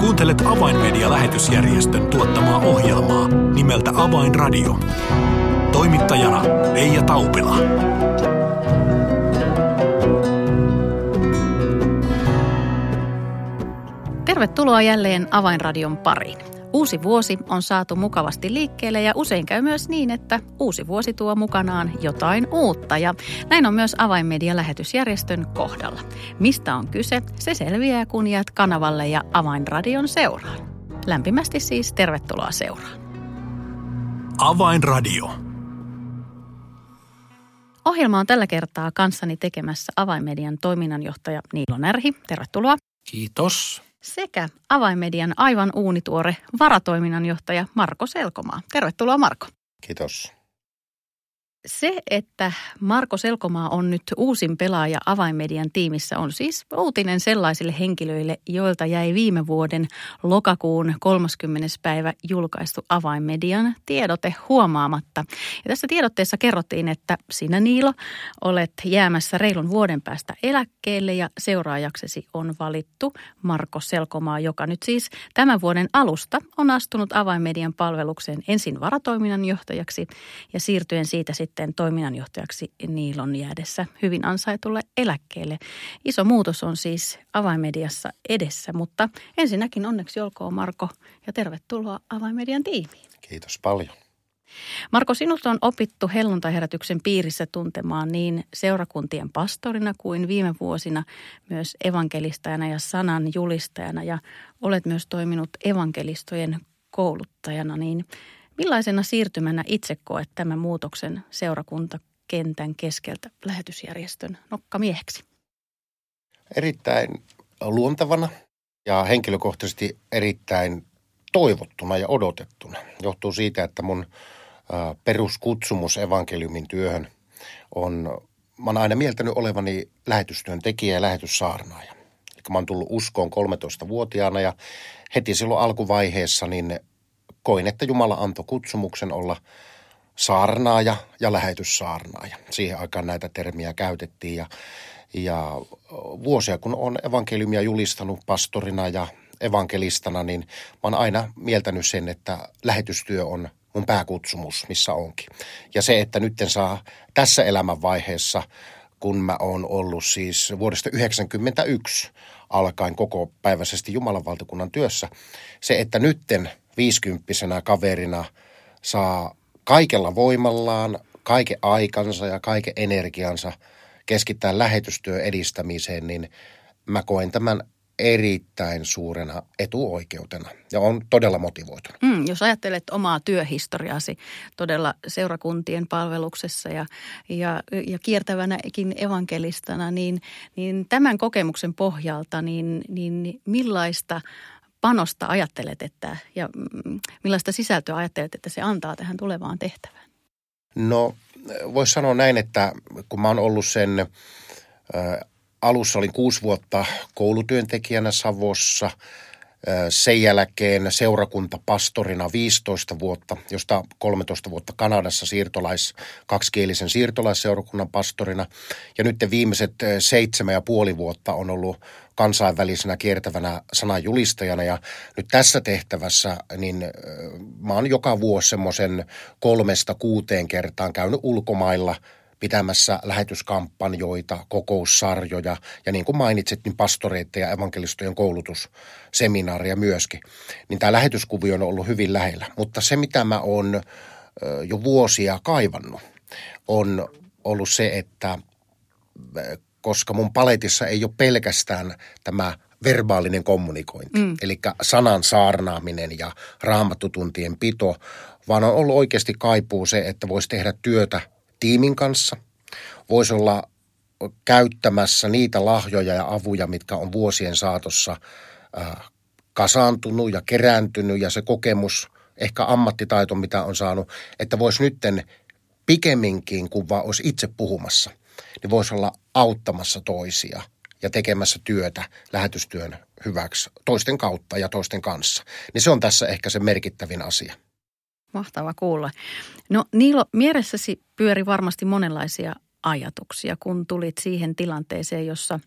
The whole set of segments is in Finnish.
Kuuntelet Avainmedia-lähetysjärjestön tuottamaa ohjelmaa nimeltä Avainradio. Toimittajana Leija Taupila. Tervetuloa jälleen Avainradion pariin. Uusi vuosi on saatu mukavasti liikkeelle ja usein käy myös niin, että uusi vuosi tuo mukanaan jotain uutta. Ja näin on myös Avainmedia-lähetysjärjestön kohdalla. Mistä on kyse, se selviää kun jäät kanavalle ja Avainradion seuraan. Lämpimästi siis tervetuloa seuraan. Avainradio. Ohjelma on tällä kertaa kanssani tekemässä Avainmedian toiminnanjohtaja Niilo Närhi. Tervetuloa. Kiitos. Sekä Avainmedian aivan uunituore varatoiminnanjohtaja Marko Selkomaa. Tervetuloa Marko. Kiitos. Se, että Marko Selkomaa on nyt uusin pelaaja Avainmedian tiimissä, on siis uutinen sellaisille henkilöille, joilta jäi viime vuoden lokakuun 30. päivä julkaistu Avainmedian tiedote huomaamatta. Ja tässä tiedotteessa kerrottiin, että sinä Niilo olet jäämässä reilun vuoden päästä eläkkeelle ja seuraajaksesi on valittu Marko Selkomaa, joka nyt siis tämän vuoden alusta on astunut Avainmedian palvelukseen ensin varatoiminnanjohtajaksi ja siirtyen siitä sitten toiminnanjohtajaksi Niilon jäädessä hyvin ansaitulle eläkkeelle. Iso muutos on siis Avainmediassa edessä, mutta ensinnäkin onneksi olkoon Marko ja tervetuloa Avainmedian tiimiin. Kiitos paljon. Marko, sinut on opittu helluntaiherätyksen piirissä tuntemaan niin seurakuntien pastorina kuin viime vuosina myös evankelistajana ja sanan julistajana ja olet myös toiminut evankelistojen kouluttajana, niin millaisena siirtymänä itse koet tämän muutoksen seurakuntakentän keskeltä lähetysjärjestön nokkamieheksi? Erittäin luontevana ja henkilökohtaisesti erittäin toivottuna ja odotettuna. Johtuu siitä, että mun peruskutsumus evankeliumin työhön on, mä oon aina mieltänyt olevani lähetystyön tekijä ja lähetyssaarnaaja. Eli mä oon tullut uskoon 13-vuotiaana ja heti silloin alkuvaiheessa niin koin, että Jumala antoi kutsumuksen olla saarnaaja ja lähetyssaarnaaja. Siihen aikaan näitä termiä käytettiin ja vuosia kun olen evankeliumia julistanut pastorina ja evankelistana, niin mä oon aina mieltänyt sen, että lähetystyö on mun pääkutsumus, missä onkin. Ja se, että nyt en saa tässä elämänvaiheessa, kun mä oon ollut siis vuodesta 1991 alkaen kokopäiväisesti Jumalan valtakunnan työssä, se, että nytten 50-vuotiaana kaverina saa kaikella voimallaan, kaiken aikansa ja kaiken energiansa keskittää lähetystyön edistämiseen, niin mä koen tämän erittäin suurena etuoikeutena ja on todella motivoitunut. Jos ajattelet omaa työhistoriaasi todella seurakuntien palveluksessa ja kiertävänäkin evankelistana, niin tämän kokemuksen pohjalta, niin millaista panosta ajattelet, ja millaista sisältöä ajattelet, että se antaa tähän tulevaan tehtävään? No, voisi sanoa näin, että kun mä oon ollut sen, alussa olin 6 vuotta koulutyöntekijänä Savossa, sen jälkeen seurakuntapastorina 15 vuotta, josta 13 vuotta Kanadassa kaksikielisen siirtolaisseurakunnan pastorina. Ja nyt viimeiset 7,5 vuotta on ollut kansainvälisenä kiertävänä sananjulistajana ja nyt tässä tehtävässä niin mä oon joka vuosi semmoisen 3-6 kertaan käynyt ulkomailla pitämässä lähetyskampanjoita, kokoussarjoja ja niin kuin mainitsit, niin pastoreiden ja evankelistojen koulutusseminaaria myöskin. Niin tämä lähetyskuvio on ollut hyvin lähellä, mutta se mitä mä oon jo vuosia kaivannut on ollut se, että koska mun paletissa ei ole pelkästään tämä verbaalinen kommunikointi, eli sanan saarnaaminen ja raamattutuntien pito, vaan on ollut oikeasti kaipuu se, että voisi tehdä työtä tiimin kanssa, voisi olla käyttämässä niitä lahjoja ja avuja, mitkä on vuosien saatossa kasaantunut ja kerääntynyt ja se kokemus, ehkä ammattitaito, mitä on saanut, että voisi nytten pikemminkin, kun vaan olisi itse puhumassa, niin voisi olla auttamassa toisia ja tekemässä työtä lähetystyön hyväksi toisten kautta ja toisten kanssa. Niin se on tässä ehkä se merkittävin asia. Mahtava kuulla. No Niilo, mielessäsi pyöri varmasti monenlaisia ajatuksia, kun tulit siihen tilanteeseen, jossa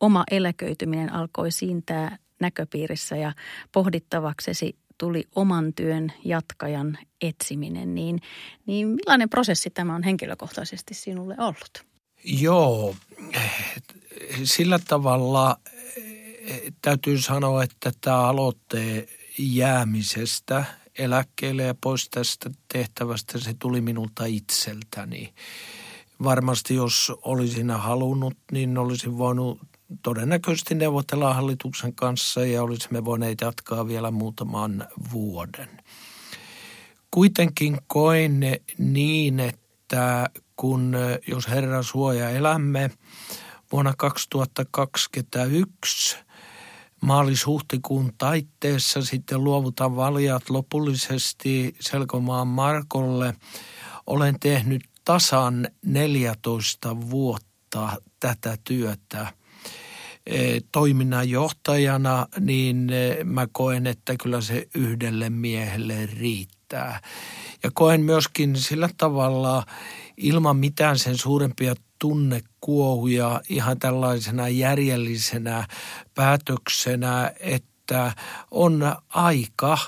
oma eläköityminen alkoi siintää näköpiirissä ja pohdittavaksesi tuli oman työn jatkajan etsiminen, niin millainen prosessi tämä on henkilökohtaisesti sinulle ollut? Joo, sillä tavalla täytyy sanoa, että tämä aloitteen jäämisestä eläkkeelle ja pois tästä tehtävästä, se tuli minulta itseltäni. Varmasti jos olisin halunnut, niin olisin voinut todennäköisesti neuvotella hallituksen kanssa ja olisimme voineet jatkaa vielä muutaman vuoden. Kuitenkin koin niin, että jos Herra suoja elämme vuonna 2021 maalis-huhtikuun taitteessa sitten luovutan valjat lopullisesti Selkomaan Markolle, olen tehnyt tasan 14 vuotta tätä työtä. Toiminnanjohtajana, niin mä koen, että kyllä se yhdelle miehelle riittää. Ja koen myöskin sillä tavalla ilman mitään sen suurempia tunnekuohuja ihan tällaisena järjellisenä päätöksenä, että on aika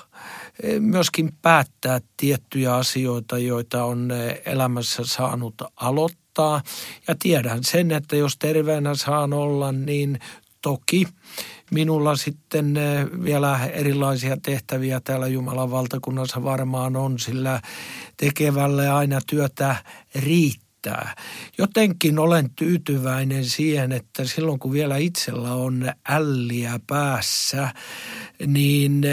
myöskin päättää tiettyjä asioita, joita on elämässä saanut aloittaa. Ja tiedän sen, että jos terveenä saan olla, niin toki minulla sitten vielä erilaisia tehtäviä täällä Jumalan valtakunnassa varmaan on, sillä tekevälle aina työtä riittää. Jotenkin olen tyytyväinen siihen, että silloin kun vielä itsellä on älliä päässä, niin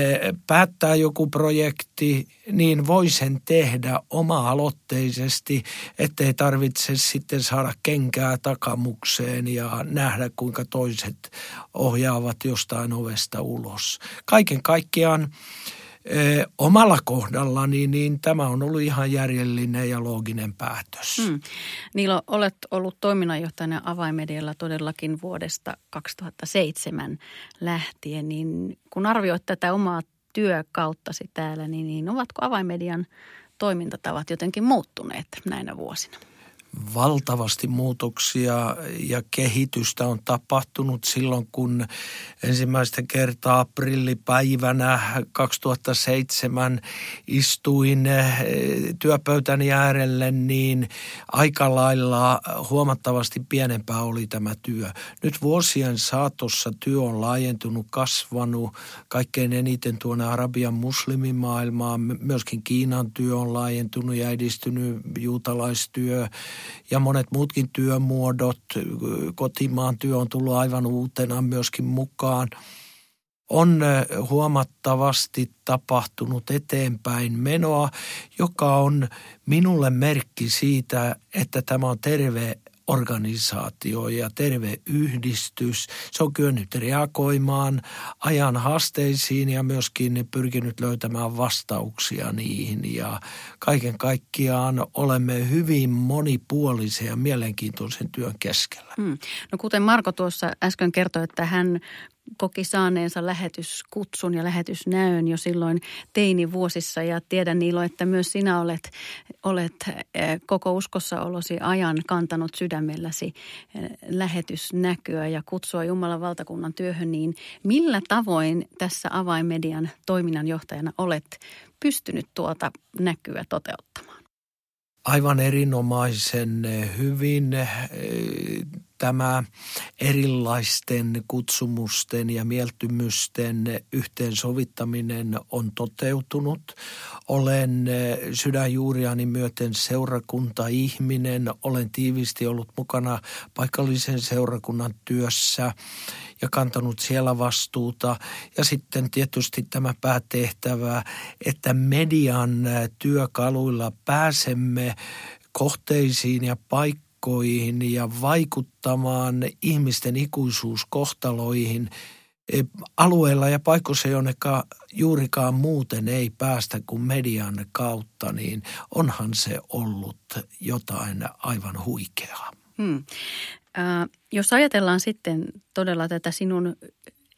päättää joku projekti, niin voi sen tehdä oma-aloitteisesti, ettei tarvitse sitten saada kenkää takamukseen ja nähdä, kuinka toiset ohjaavat jostain ovesta ulos. Kaiken kaikkiaan omalla kohdallani niin tämä on ollut ihan järjellinen ja looginen päätös. Niilo, olet ollut toiminnanjohtajana Avainmedialla todellakin vuodesta 2007 lähtien. Niin kun arvioit tätä omaa työkauttasi täällä, niin ovatko Avainmedian toimintatavat jotenkin muuttuneet näinä vuosina? Valtavasti muutoksia ja kehitystä on tapahtunut silloin, kun ensimmäistä kertaa aprillipäivänä 2007 istuin työpöytäni äärelle, niin aika lailla huomattavasti pienempää oli tämä työ. Nyt vuosien saatossa työ on laajentunut, kasvanut kaikkein eniten tuonne Arabian muslimimaailmaan. Myöskin Kiinan työ on laajentunut ja edistynyt, juutalaistyö. Ja monet muutkin työmuodot, kotimaan työ on tullut aivan uutena myöskin mukaan. On huomattavasti tapahtunut eteenpäin menoa, joka on minulle merkki siitä, että tämä on terve organisaatio ja terve yhdistys. Se on kyennyt reagoimaan ajan haasteisiin ja myöskin pyrkinyt löytämään vastauksia niihin. Ja kaiken kaikkiaan olemme hyvin monipuolisen ja mielenkiintoisen työn keskellä. No kuten Marko tuossa äsken kertoi, että hän koki saaneensa lähetyskutsun ja lähetysnäön jo silloin teinivuosissa. Ja tiedän, Niilo, että myös sinä olet koko uskossaolosi ajan kantanut sydämelläsi lähetysnäköä ja kutsua Jumalan valtakunnan työhön. Niin millä tavoin tässä Avainmedian toiminnanjohtajana olet pystynyt tuota näkyä toteuttamaan? Aivan erinomaisen hyvin. Tämä erilaisten kutsumusten ja mieltymysten yhteensovittaminen on toteutunut. Olen sydänjuuriani myöten seurakuntaihminen. Olen tiivisti ollut mukana paikallisen seurakunnan työssä ja kantanut siellä vastuuta. Ja sitten tietysti tämä päätehtävä, että median työkaluilla pääsemme kohteisiin ja paikkoihin ja vaikuttamaan ihmisten ikuisuuskohtaloihin alueilla ja paikoissa, jonneka juurikaan muuten ei päästä kuin median kautta, niin onhan se ollut jotain aivan huikeaa. Jos ajatellaan sitten todella tätä sinun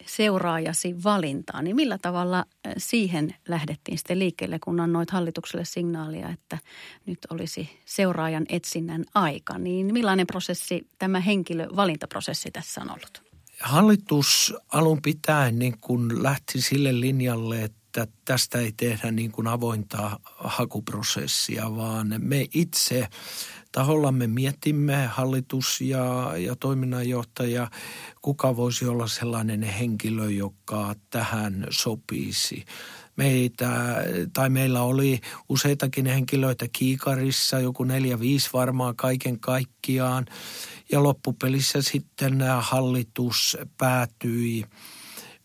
seuraajasi valintaa, niin millä tavalla siihen lähdettiin sitten liikkeelle, kun annoit hallitukselle signaalia, että nyt olisi seuraajan etsinnän aika, niin millainen prosessi tämä henkilövalintaprosessi tässä on ollut? Hallitus alun pitäen niin kun lähti sille linjalle, että tästä ei tehdä niin kun avointa hakuprosessia, vaan me itse tahollamme mietimme, hallitus ja toiminnanjohtaja, kuka voisi olla sellainen henkilö, joka tähän sopisi. Meillä oli useitakin henkilöitä kiikarissa, joku 4-5 varmaan kaiken kaikkiaan. Ja loppupelissä sitten hallitus päätyi.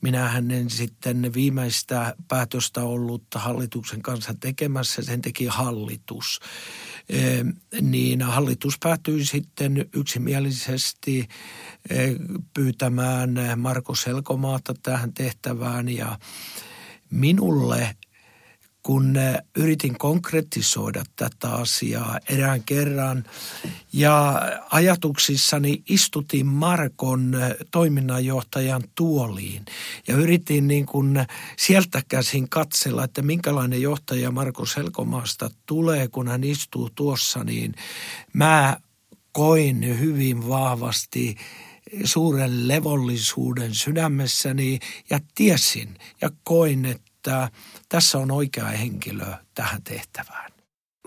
Minähän en sitten viimeistä päätöstä ollut hallituksen kanssa tekemässä, sen teki hallitus. Niin hallitus päätyi sitten yksimielisesti pyytämään Marko Selkomaata tähän tehtävään ja minulle, kun yritin konkretisoida tätä asiaa erään kerran ja ajatuksissani istutin Markon toiminnanjohtajan tuoliin ja yritin niin kuin sieltä käsin katsella, että minkälainen johtaja Marko Selkomaasta tulee, kun hän istuu tuossa, niin mä koin hyvin vahvasti suuren levollisuuden sydämessäni ja tiesin ja koin, että tässä on oikea henkilö tähän tehtävään.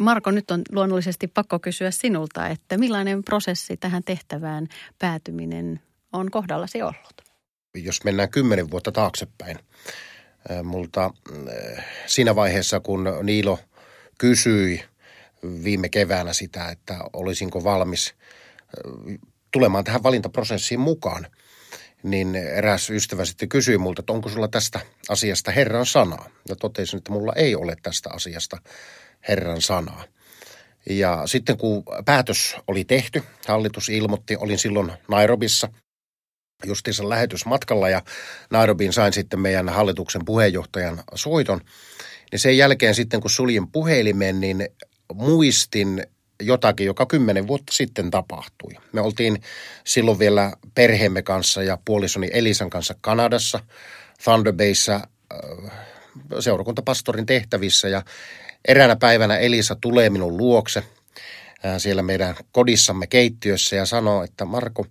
Marko, nyt on luonnollisesti pakko kysyä sinulta, että millainen prosessi tähän tehtävään päätyminen on kohdallasi ollut? Jos mennään 10 vuotta taaksepäin, multa siinä vaiheessa, kun Niilo kysyi viime keväänä sitä, että olisinko valmis tulemaan tähän valintaprosessiin mukaan, niin eräs ystävä sitten kysyi multa, että onko sulla tästä asiasta Herran sanaa. Ja totesin, että mulla ei ole tästä asiasta Herran sanaa. Ja sitten kun päätös oli tehty, hallitus ilmoitti, olin silloin Nairobissa justiinsa lähetysmatkalla ja Nairobiin sain sitten meidän hallituksen puheenjohtajan soiton. Niin sen jälkeen sitten kun suljin puhelimen, niin muistin jotakin, joka 10 vuotta sitten tapahtui. Me oltiin silloin vielä perheemme kanssa ja puolisoni Elisan kanssa Kanadassa, Thunder Bayssä, seurakuntapastorin tehtävissä ja eräänä päivänä Elisa tulee minun luokse siellä meidän kodissamme keittiössä ja sanoo, että Marko,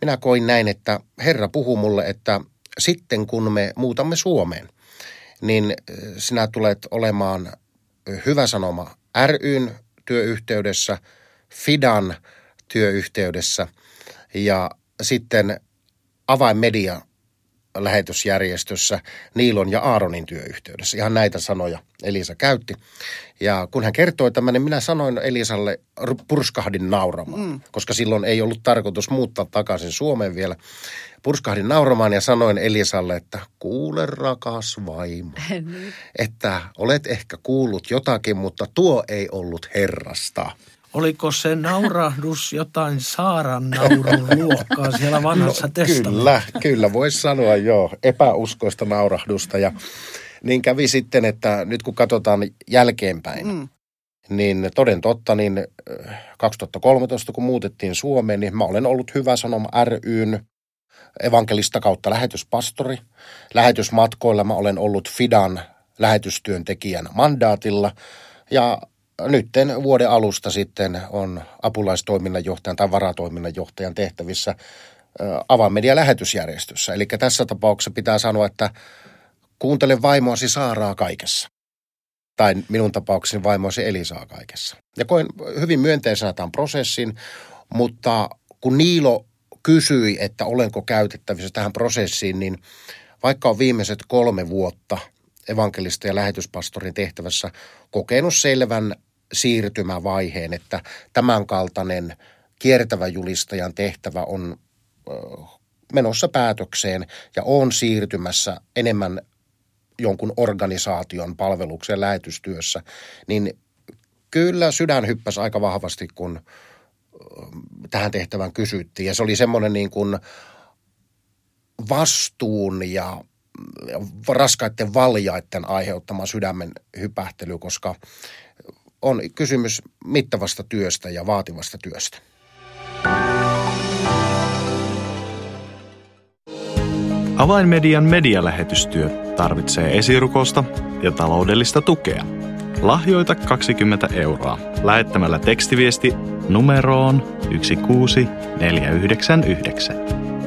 minä koin näin, että Herra puhuu mulle, että sitten kun me muutamme Suomeen, niin sinä tulet olemaan Hyvä Sanoma ry:n työyhteydessä, Fidan työyhteydessä ja sitten Avainmedia lähetysjärjestössä Niilon ja Aaronin työyhteydessä. Ihan näitä sanoja Elisa käytti. Ja kun hän kertoi tämän, niin minä sanoin Elisalle, purskahdin nauramaan, koska silloin ei ollut tarkoitus muuttaa takaisin Suomeen vielä. Purskahdin nauramaan ja sanoin Elisalle, että kuule rakas vaimo, että olet ehkä kuullut jotakin, mutta tuo ei ollut Herrasta. Oliko se naurahdus jotain Saaran naurun luokkaa siellä vanhassa testamentissa? Kyllä voisi sanoa joo, epäuskoista naurahdusta ja niin kävi sitten, että nyt kun katsotaan jälkeenpäin, niin toden totta, niin 2013 kun muutettiin Suomeen, niin mä olen ollut Hyvä Sanoma ry:n evankelista kautta lähetyspastori. Lähetysmatkoilla mä olen ollut Fidan lähetystyöntekijän mandaatilla ja nyt vuoden alusta sitten on apulaistoiminnanjohtajan tai varatoiminnanjohtajan tehtävissä Avainmedia lähetysjärjestössä. Eli tässä tapauksessa pitää sanoa, että kuuntele vaimoasi Saaraa kaikessa. Tai minun tapaukseni vaimoasi Elisaa kaikessa. Ja koin hyvin myönteisenä tämän prosessin, mutta kun Niilo kysyi, että olenko käytettävissä tähän prosessiin, niin vaikka on viimeiset 3 vuotta evankelista ja lähetyspastorin tehtävässä kokenut selvän siirtymävaiheen, että tämänkaltainen kiertävä julistajan tehtävä on menossa päätökseen ja on siirtymässä enemmän jonkun organisaation palvelukseen lähetystyössä, niin kyllä sydän hyppäsi aika vahvasti, kun tähän tehtävään kysyttiin. Ja se oli semmoinen niin kuin vastuun ja raskaiden valjaiden aiheuttama sydämen hypähtely, koska on kysymys mittavasta työstä ja vaativasta työstä. Avainmedian medialähetystyö tarvitsee esirukousta ja taloudellista tukea. Lahjoita 20 € lähettämällä tekstiviesti numeroon 16499.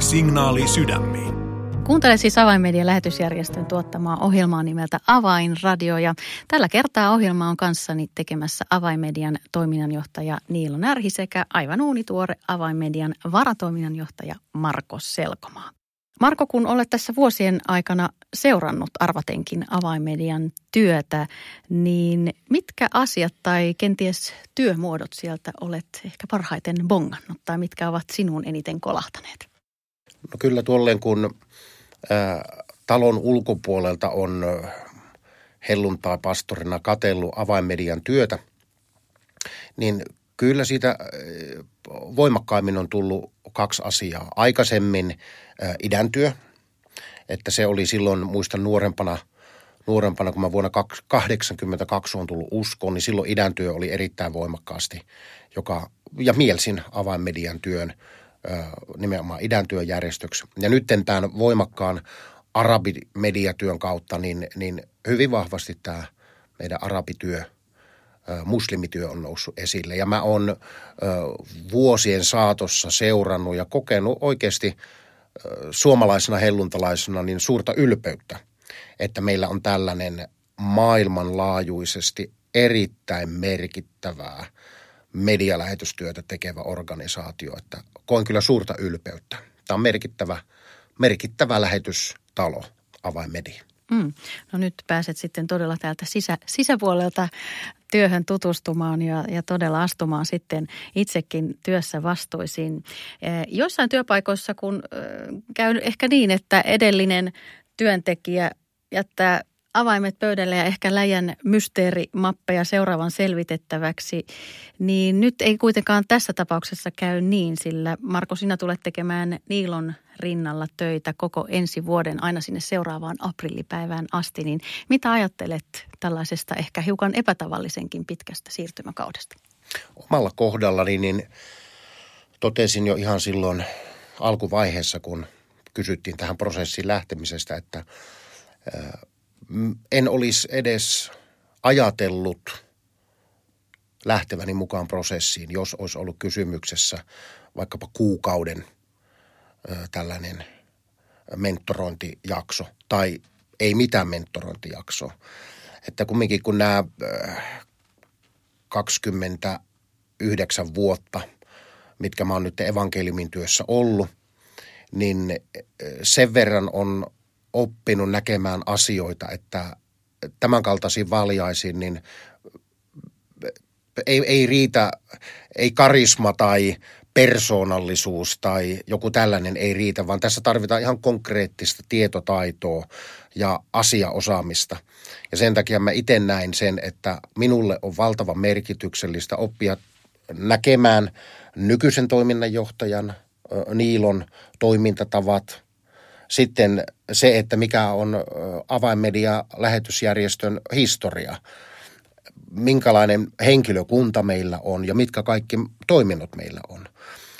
Signaali sydämiin. Kuuntele siis Avainmedian lähetysjärjestön tuottamaa ohjelmaa nimeltä Avainradio. Ja tällä kertaa ohjelma on kanssani tekemässä Avainmedian toiminnanjohtaja Niilo Närhi sekä aivan uunituore Avainmedian varatoiminnanjohtaja Marko Selkomaa. Marko, kun olet tässä vuosien aikana seurannut arvatenkin Avainmedian työtä, niin mitkä asiat tai kenties työmuodot sieltä olet ehkä parhaiten bongannut tai mitkä ovat sinun eniten kolahtaneet? No kyllä tuolleen, kun talon ulkopuolelta on helluntaipastorina katsellut Avainmedian työtä, niin kyllä siitä voimakkaimmin on tullut kaksi asiaa. Aikaisemmin idäntyö, että se oli silloin, muistan nuorempana kun mä vuonna 1982 on tullut uskoon, niin silloin idäntyö oli erittäin voimakkaasti, ja mielsin Avainmedian työn nimenomaan idäntyöjärjestöksi. Ja nyt tämän voimakkaan arabimediatyön kautta, niin hyvin vahvasti tämä meidän arabityö, muslimityö on noussut esille. Ja mä oon vuosien saatossa seurannut ja kokenut oikeasti suomalaisena helluntalaisena niin suurta ylpeyttä, että meillä on tällainen maailmanlaajuisesti erittäin merkittävää medialähetystyötä tekevä organisaatio, että koen kyllä suurta ylpeyttä. Tämä on merkittävä lähetystalo, Avainmedia. No nyt pääset sitten todella täältä sisäpuolelta työhön tutustumaan ja todella astumaan sitten itsekin työssä vastuisiin. Joissain työpaikoissa, kun käy ehkä niin, että edellinen työntekijä jättää avaimet pöydälle ja ehkä läjän mysteerimappeja seuraavan selvitettäväksi, niin nyt ei kuitenkaan tässä tapauksessa käy niin, sillä Marko, sinä tulet tekemään Niilon rinnalla töitä koko ensi vuoden aina sinne seuraavaan aprillipäivään asti, niin mitä ajattelet tällaisesta ehkä hiukan epätavallisenkin pitkästä siirtymäkaudesta? Omalla kohdallani niin totesin jo ihan silloin alkuvaiheessa, kun kysyttiin tähän prosessiin lähtemisestä, että en olisi edes ajatellut lähteväni mukaan prosessiin, jos olisi ollut kysymyksessä vaikkapa kuukauden tällainen mentorointijakso tai ei mitään mentorointijaksoa. Että kumminkin kun nämä 29 vuotta, mitkä mä oon nyt evankeliumin työssä ollut, niin sen verran on oppinut näkemään asioita, että tämän kaltaisiin valjaisiin, niin ei riitä, ei karisma tai persoonallisuus tai joku tällainen ei riitä, vaan tässä tarvitaan ihan konkreettista tietotaitoa ja asiaosaamista. Ja sen takia mä itse näin sen, että minulle on valtavan merkityksellistä oppia näkemään nykyisen toiminnanjohtajan Niilon toimintatavat. Sitten se, että mikä on Avainmedia-lähetysjärjestön historia, minkälainen henkilökunta meillä on ja mitkä kaikki toiminnot meillä on.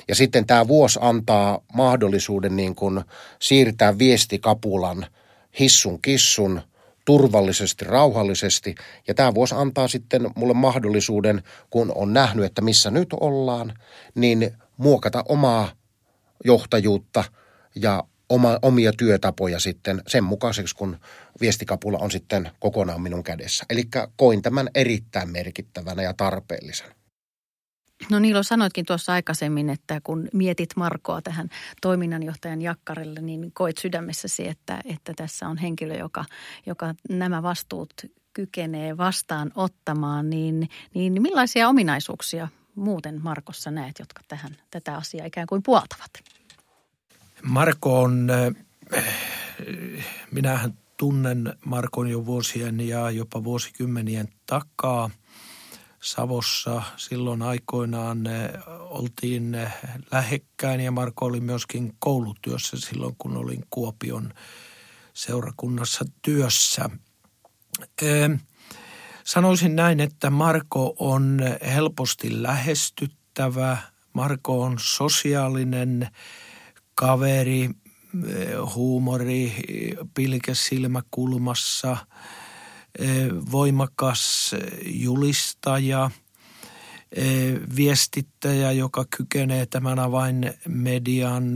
Ja sitten tämä vuosi antaa mahdollisuuden niin kuin siirtää viestikapulan hissun kissun turvallisesti, rauhallisesti. Ja tämä vuosi antaa sitten mulle mahdollisuuden, kun on nähnyt, että missä nyt ollaan, niin muokata omaa johtajuutta ja omia työtapoja sitten sen mukaiseksi, kun viestikapula on sitten kokonaan minun kädessä. Eli koin tämän erittäin merkittävänä ja tarpeellisena. No Niilo, sanoitkin tuossa aikaisemmin, että kun mietit Markoa tähän toiminnanjohtajan jakkarille, niin koit sydämessäsi, että tässä on henkilö, joka nämä vastuut kykenee vastaan ottamaan. Niin millaisia ominaisuuksia muuten Markossa näet, jotka tätä asiaa ikään kuin puoltavat? Marko on, minähän tunnen Markon jo vuosien ja jopa vuosikymmenien takaa. Savossa silloin aikoinaan oltiin lähekkäin ja Marko oli myöskin koulutyössä silloin, kun olin Kuopion seurakunnassa työssä. Sanoisin näin, että Marko on helposti lähestyttävä. Marko on sosiaalinen kaveri, huumori, pilke silmäkulmassa, voimakas julistaja, viestittäjä, joka kykenee tämän avainmedian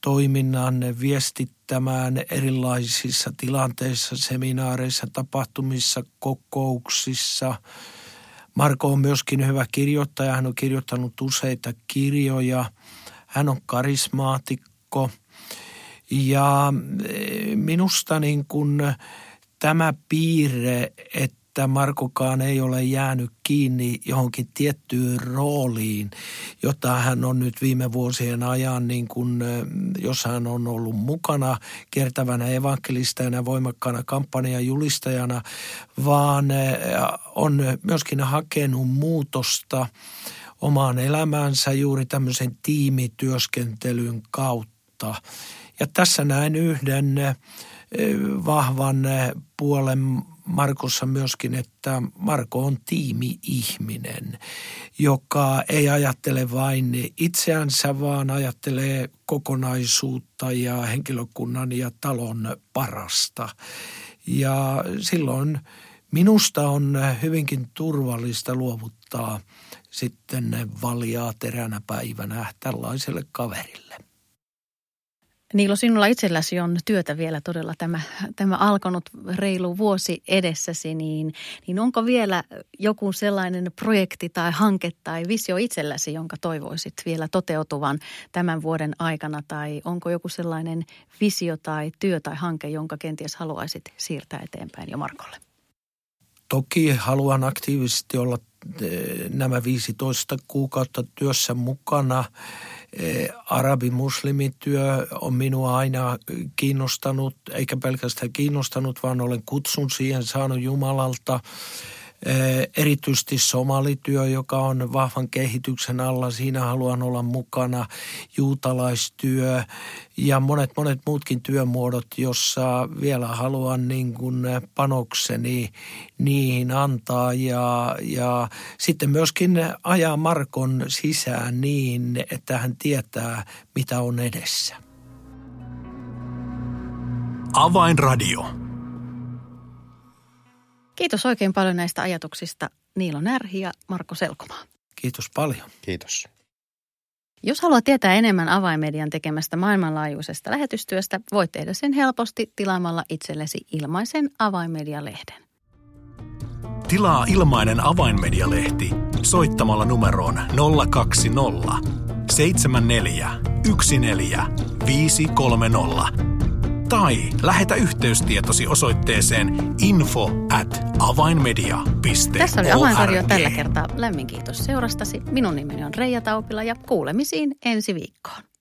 toiminnan viestittämään erilaisissa tilanteissa, seminaareissa, tapahtumissa, kokouksissa. Marko on myöskin hyvä kirjoittaja. Hän on kirjoittanut useita kirjoja. Hän on karismaatikko. Ja minusta niin kuin tämä piirre, että Markokaan ei ole jäänyt kiinni johonkin tiettyyn rooliin, jota hän on nyt viime vuosien ajan, niin kuin, jos hän on ollut mukana kiertävänä evankelistajana, voimakkaana kampanjajulistajana, vaan on myöskin hakenut muutosta omaan elämäänsä juuri tämmöisen tiimityöskentelyn kautta. Ja tässä näen yhden vahvan puolen Markossa myöskin, että Marko on tiimi-ihminen, joka ei ajattele vain itseänsä, vaan ajattelee kokonaisuutta ja henkilökunnan ja talon parasta. Ja silloin minusta on hyvinkin turvallista luovuttaa sitten valjaa teränä päivänä tällaiselle kaverille. Niilo, sinulla itselläsi on työtä vielä todella tämä alkanut reilu vuosi edessäsi, niin onko vielä joku sellainen projekti tai hanke tai visio itselläsi, jonka toivoisit vielä toteutuvan tämän vuoden aikana? Tai onko joku sellainen visio tai työ tai hanke, jonka kenties haluaisit siirtää eteenpäin jo Markolle? Toki haluan aktiivisesti olla nämä 15 kuukautta työssä mukana. Arabimuslimityö on minua aina kiinnostanut, eikä pelkästään kiinnostanut, vaan olen kutsun siihen saanut Jumalalta. Erityisesti somalityö, joka on vahvan kehityksen alla, siinä haluan olla mukana, juutalaistyö ja monet muutkin työmuodot, jossa vielä haluan niin kuin panokseni niihin antaa ja sitten myöskin ajaa Markon sisään niin, että hän tietää, mitä on edessä. Avainradio. Kiitos oikein paljon näistä ajatuksista Niilo Närhi ja Marko Selkomaa. Kiitos paljon. Kiitos. Jos haluat tietää enemmän Avainmedian tekemästä maailmanlaajuisesta lähetystyöstä, voit tehdä sen helposti tilaamalla itsellesi ilmaisen Avainmedia-lehden. Tilaa ilmainen Avainmedia-lehti soittamalla numeroon 020 74 14 530. Tai lähetä yhteystietosi osoitteeseen info@avainmedia.org. Tässä oli Avainradio tällä kertaa. Lämmin kiitos seurastasi. Minun nimeni on Reija Taupila ja kuulemisiin ensi viikkoon.